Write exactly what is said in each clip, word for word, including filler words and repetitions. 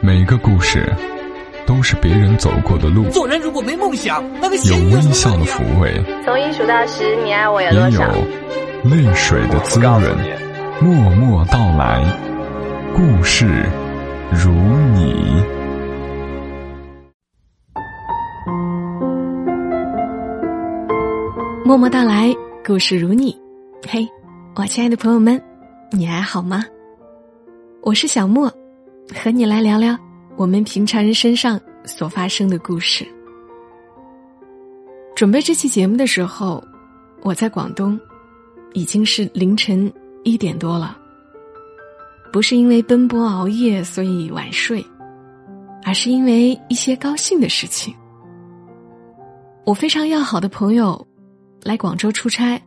每个故事都是别人走过的路。做人如果没梦想，那个有微笑的抚慰，从一数到十，你爱我有多少？也有泪水的滋润，默默到来，故事如你。默默到来，故事如你。嘿、hey, 我亲爱的朋友们，你还好吗？我是小莫，和你来聊聊我们平常人身上所发生的故事。准备这期节目的时候，我在广东，已经是凌晨一点多了。不是因为奔波熬夜所以晚睡，而是因为一些高兴的事情。我非常要好的朋友来广州出差，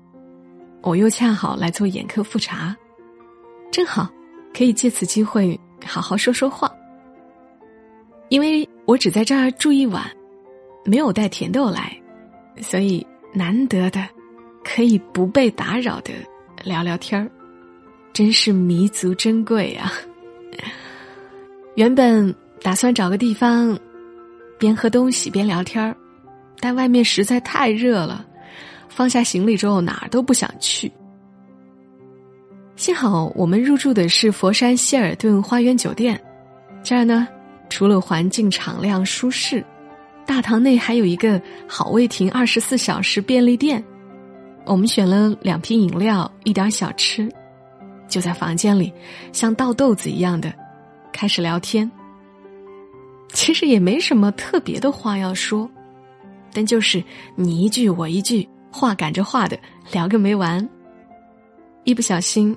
我又恰好来做眼科复查，正好可以借此机会好好说说话。因为我只在这儿住一晚，没有带甜豆来，所以难得的可以不被打扰的聊聊天儿，真是弥足珍贵啊。原本打算找个地方边喝东西边聊天儿，但外面实在太热了，放下行李之后哪儿都不想去。幸好我们入住的是佛山希尔顿花园酒店，这儿呢除了环境敞亮舒适，大堂内还有一个好味亭二十四小时便利店。我们选了两瓶饮料一点小吃，就在房间里像倒豆子一样的开始聊天。其实也没什么特别的话要说，但就是你一句我一句，话赶着话的聊个没完，一不小心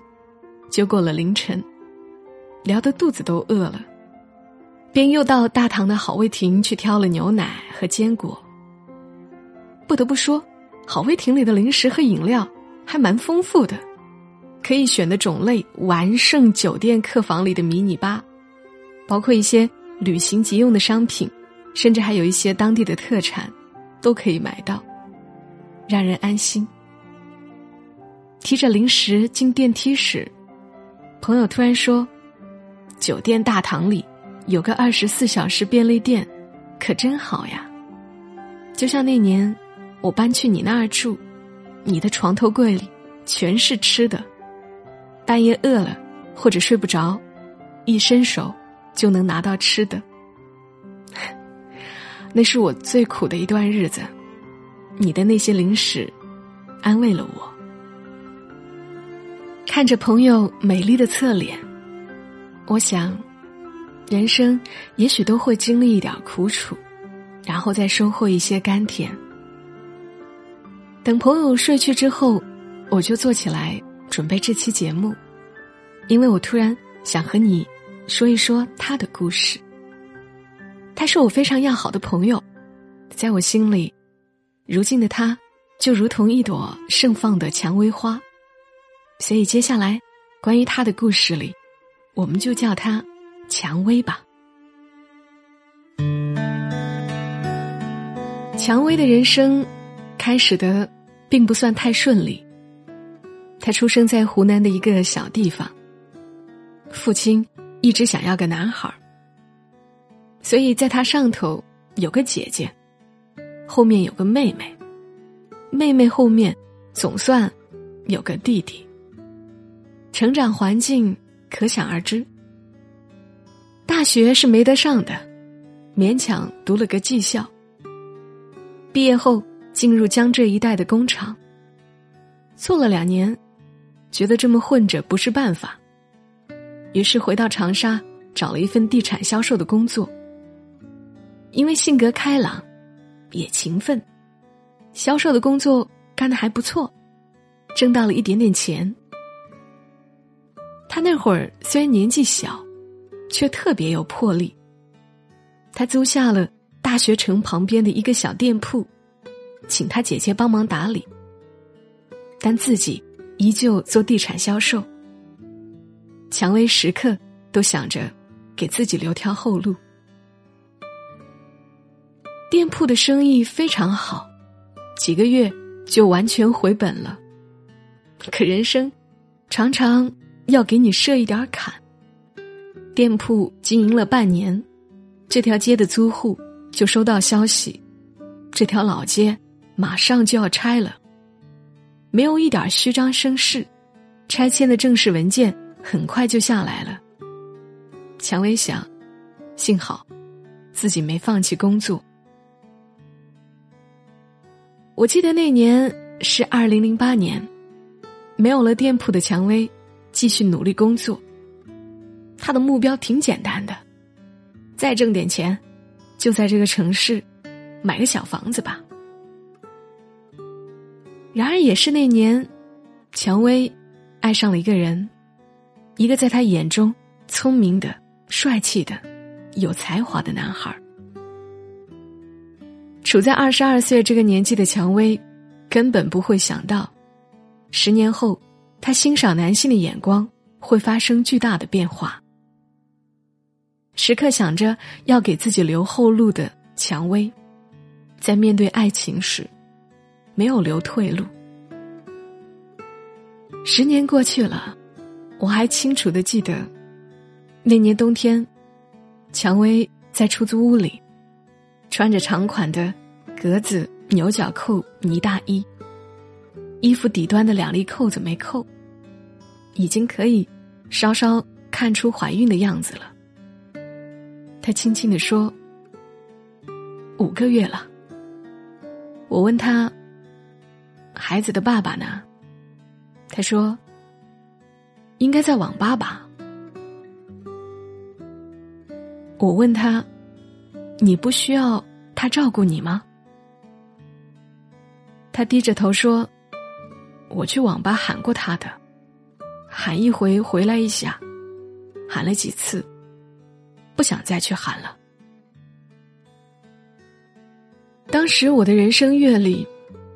就过了凌晨，聊得肚子都饿了，便又到大堂的好味亭去挑了牛奶和坚果。不得不说，好味亭里的零食和饮料还蛮丰富的，可以选的种类完胜酒店客房里的迷你吧，包括一些旅行急用的商品，甚至还有一些当地的特产都可以买到，让人安心。提着零食进电梯时，朋友突然说，酒店大堂里有个二十四小时便利店，可真好呀。就像那年我搬去你那儿住，你的床头柜里全是吃的，半夜饿了或者睡不着，一伸手就能拿到吃的。那是我最苦的一段日子，你的那些零食安慰了我。看着朋友美丽的侧脸，我想人生也许都会经历一点苦楚，然后再收获一些甘甜。等朋友睡去之后，我就坐起来准备这期节目，因为我突然想和你说一说他的故事。他是我非常要好的朋友，在我心里，如今的他就如同一朵盛放的蔷薇花，所以接下来关于他的故事里，我们就叫他蔷薇吧。蔷薇的人生开始的并不算太顺利。她出生在湖南的一个小地方，父亲一直想要个男孩，所以在她上头有个姐姐，后面有个妹妹，妹妹后面总算有个弟弟。成长环境可想而知，大学是没得上的，勉强读了个技校。毕业后进入江浙一带的工厂，做了两年，觉得这么混着不是办法，于是回到长沙找了一份地产销售的工作。因为性格开朗，也勤奋，销售的工作干得还不错，挣到了一点点钱。他那会儿虽然年纪小，却特别有魄力。他租下了大学城旁边的一个小店铺，请他姐姐帮忙打理，但自己依旧做地产销售。蔷薇时刻都想着给自己留条后路。店铺的生意非常好，几个月就完全回本了。可人生常常要给你设一点坎，店铺经营了半年，这条街的租户就收到消息，这条老街马上就要拆了。没有一点虚张声势，拆迁的正式文件很快就下来了。蔷薇想，幸好自己没放弃工作。我记得那年是二零零八年，没有了店铺的蔷薇继续努力工作。她的目标挺简单的，再挣点钱，就在这个城市买个小房子吧。然而也是那年，蔷薇爱上了一个人，一个在她眼中聪明的、帅气的、有才华的男孩。处在二十二岁这个年纪的蔷薇根本不会想到，十年后她欣赏男性的眼光会发生巨大的变化。时刻想着要给自己留后路的蔷薇，在面对爱情时没有留退路。十年过去了，我还清楚地记得，那年冬天，蔷薇在出租屋里穿着长款的格子牛角扣呢大衣，衣服底端的两粒扣子没扣，已经可以稍稍看出怀孕的样子了。她轻轻地说，五个月了。我问她，孩子的爸爸呢？她说，应该在网吧吧。我问她，你不需要他照顾你吗？他低着头说，我去网吧喊过他的，喊一回回来一下，喊了几次，不想再去喊了。当时我的人生阅历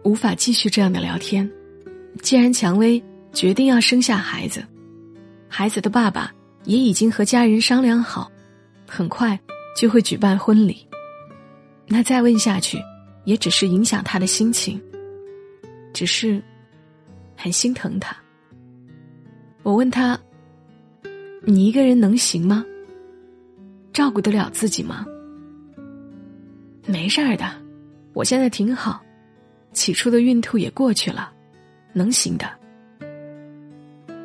无法继续这样的聊天，既然蔷薇决定要生下孩子，孩子的爸爸也已经和家人商量好，很快就会举办婚礼，那再问下去也只是影响他的心情，只是很心疼他。我问他，你一个人能行吗？照顾得了自己吗？没事儿的，我现在挺好，起初的孕吐也过去了，能行的。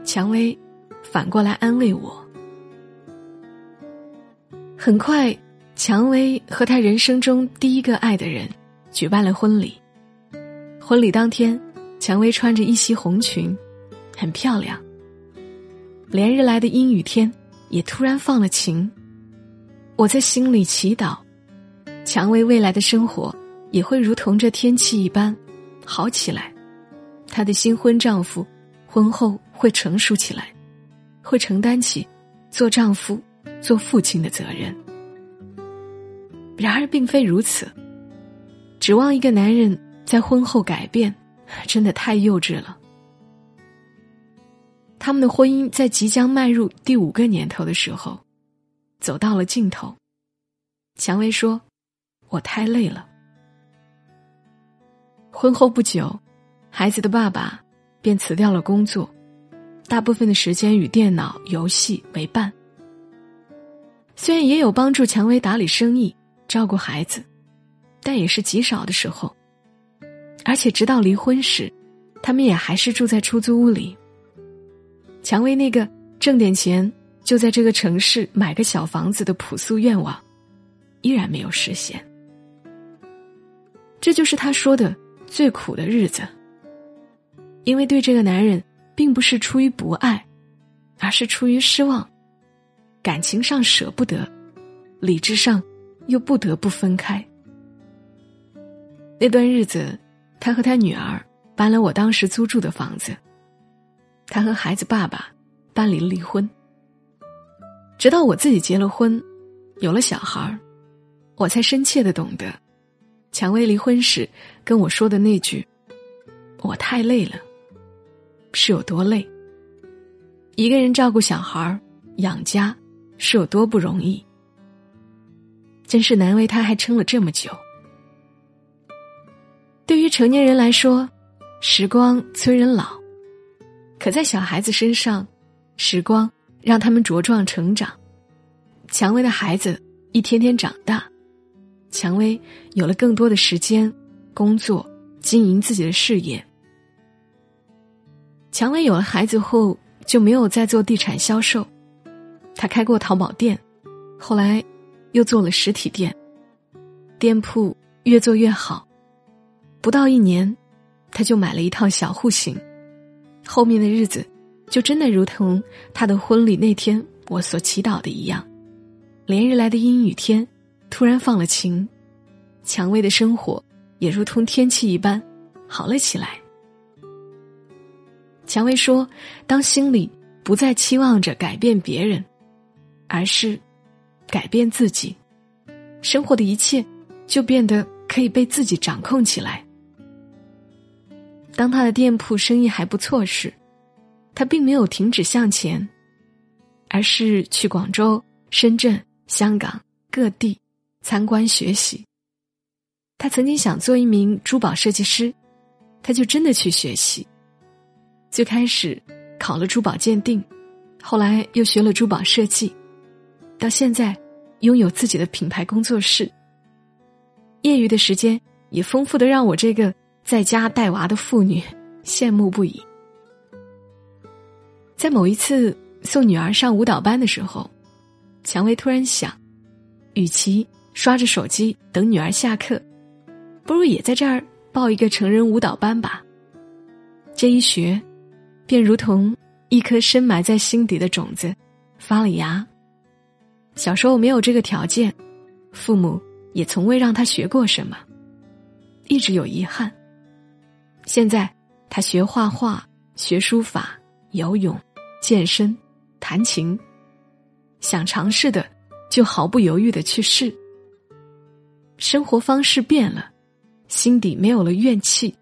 蔷薇反过来安慰我。很快，蔷薇和她人生中第一个爱的人举办了婚礼。婚礼当天，蔷薇穿着一袭红裙，很漂亮。连日来的阴雨天也突然放了晴。我在心里祈祷，蔷薇未来的生活也会如同这天气一般好起来。她的新婚丈夫婚后会成熟起来，会承担起做丈夫、做父亲的责任。然而并非如此，指望一个男人在婚后改变，真的太幼稚了。他们的婚姻在即将迈入第五个年头的时候，走到了尽头。蔷薇说，我太累了。婚后不久，孩子的爸爸便辞掉了工作，大部分的时间与电脑、游戏为伴。虽然也有帮助蔷薇打理生意、照顾孩子，但也是极少的时候。而且直到离婚时，他们也还是住在出租屋里。蔷薇那个挣点钱就在这个城市买个小房子的朴素愿望，依然没有实现。这就是他说的最苦的日子。因为对这个男人并不是出于不爱，而是出于失望。感情上舍不得，理智上又不得不分开。那段日子，他和他女儿搬了我当时租住的房子，他和孩子爸爸办理了离婚。直到我自己结了婚，有了小孩，我才深切地懂得，蔷薇离婚时跟我说的那句“我太累了”是有多累。一个人照顾小孩、养家是有多不容易，真是难为他还撑了这么久。对于成年人来说，时光催人老，可在小孩子身上，时光让他们茁壮成长，蔷薇的孩子一天天长大，蔷薇有了更多的时间、工作，经营自己的事业。蔷薇有了孩子后就没有再做地产销售，她开过淘宝店，后来又做了实体店，店铺越做越好。不到一年，她就买了一套小户型，后面的日子就真的如同她的婚礼那天我所祈祷的一样，连日来的阴雨天突然放了晴，蔷薇的生活也如同天气一般好了起来。蔷薇说，当心里不再期望着改变别人，而是改变自己，生活的一切就变得可以被自己掌控起来。当他的店铺生意还不错时，他并没有停止向前，而是去广州、深圳、香港各地参观学习。他曾经想做一名珠宝设计师，他就真的去学习，最开始考了珠宝鉴定，后来又学了珠宝设计，到现在拥有自己的品牌工作室。业余的时间也丰富的让我这个在家带娃的妇女羡慕不已。在某一次送女儿上舞蹈班的时候，蔷薇突然想，与其刷着手机等女儿下课，不如也在这儿报一个成人舞蹈班吧。这一学便如同一颗深埋在心底的种子发了芽，小时候没有这个条件，父母也从未让他学过什么，一直有遗憾。现在他学画画、学书法、游泳、健身、弹琴，想尝试的就毫不犹豫地去试。生活方式变了，心底没有了怨气，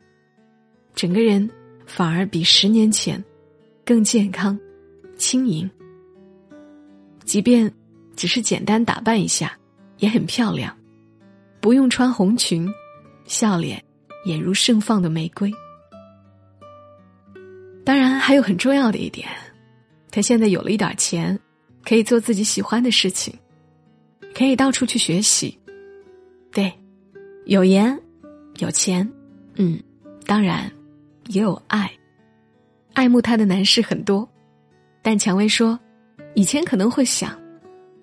整个人反而比十年前更健康、轻盈。即便只是简单打扮一下，也很漂亮，不用穿红裙，笑脸也如盛放的玫瑰。当然还有很重要的一点，她现在有了一点钱，可以做自己喜欢的事情，可以到处去学习。对，有颜，有钱，嗯，当然也有爱。爱慕她的男士很多，但蔷薇说，以前可能会想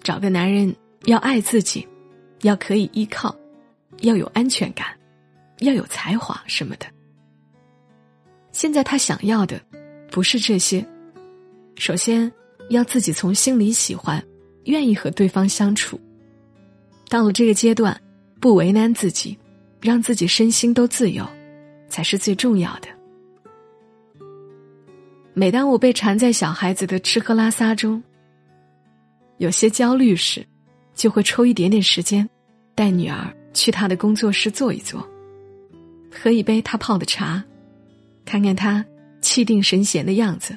找个男人要爱自己，要可以依靠，要有安全感，要有才华什么的。现在她想要的不是这些，首先要自己从心里喜欢，愿意和对方相处。到了这个阶段，不为难自己，让自己身心都自由，才是最重要的。每当我被缠在小孩子的吃喝拉撒中有些焦虑时，就会抽一点点时间带女儿去她的工作室坐一坐，喝一杯她泡的茶，看看她气定神闲的样子，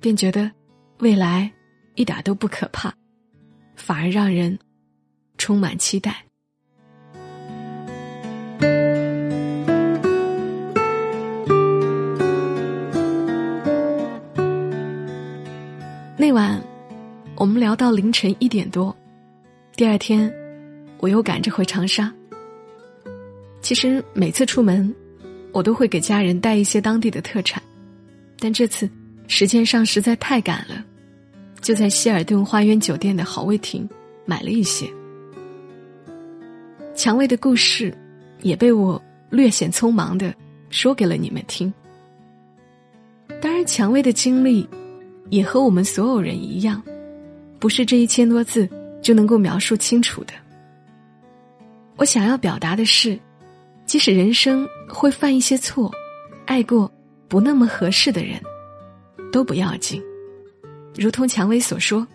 便觉得未来一点都不可怕，反而让人充满期待。那晚我们聊到凌晨一点多，第二天我又赶着回长沙。其实每次出门我都会给家人带一些当地的特产，但这次时间上实在太赶了，就在希尔顿花园酒店的好味亭买了一些。蔷薇的故事也被我略显匆忙地说给了你们听。当然蔷薇的经历也和我们所有人一样，不是这一千多字就能够描述清楚的。我想要表达的是，即使人生会犯一些错，爱过不那么合适的人都不要紧，如同蔷薇所说，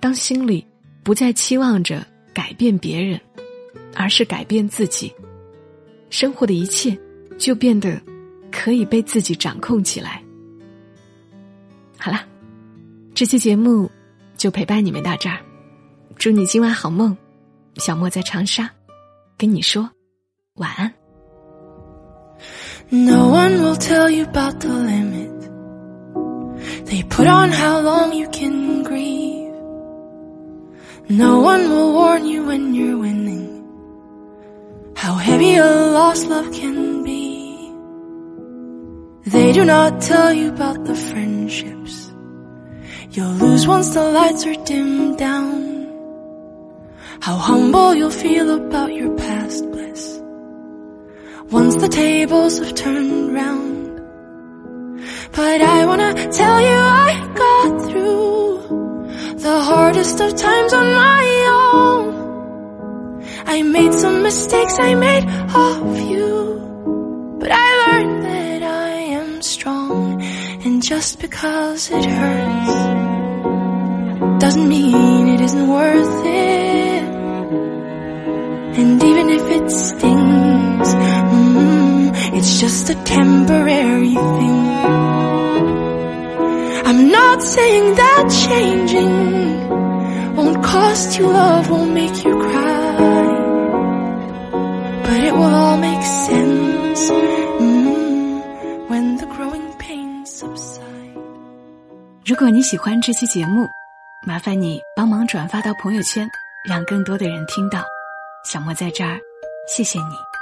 当心里不再期望着改变别人，而是改变自己，生活的一切就变得可以被自己掌控起来。好啦，这期节目就陪伴你们到这儿，祝你今晚好梦，小莫在长沙跟你说晚安。 No one will tell you about the limit they put on how long you can grieve. No one will warn you when you're winning how heavy a lost love can be. They do not tell you about the friendships you'll lose once the lights are dimmed down, how humble you'll feel about your past bliss once the tables have turned round. But I wanna tell you I got through the hardest of times on my own. I made some mistakes, I made of you, but I learned that I am strong. And just because it hurts doesn't mean it isn't worth it. And even if it stings, mm, it's just a temporary thing. I'm not saying that changing won't cost you love, won't make you cry, but it will all make sense mm, when the growing pain subsides. 如果你喜欢这期节目，麻烦你帮忙转发到朋友圈，让更多的人听到。小莫在这儿，谢谢你。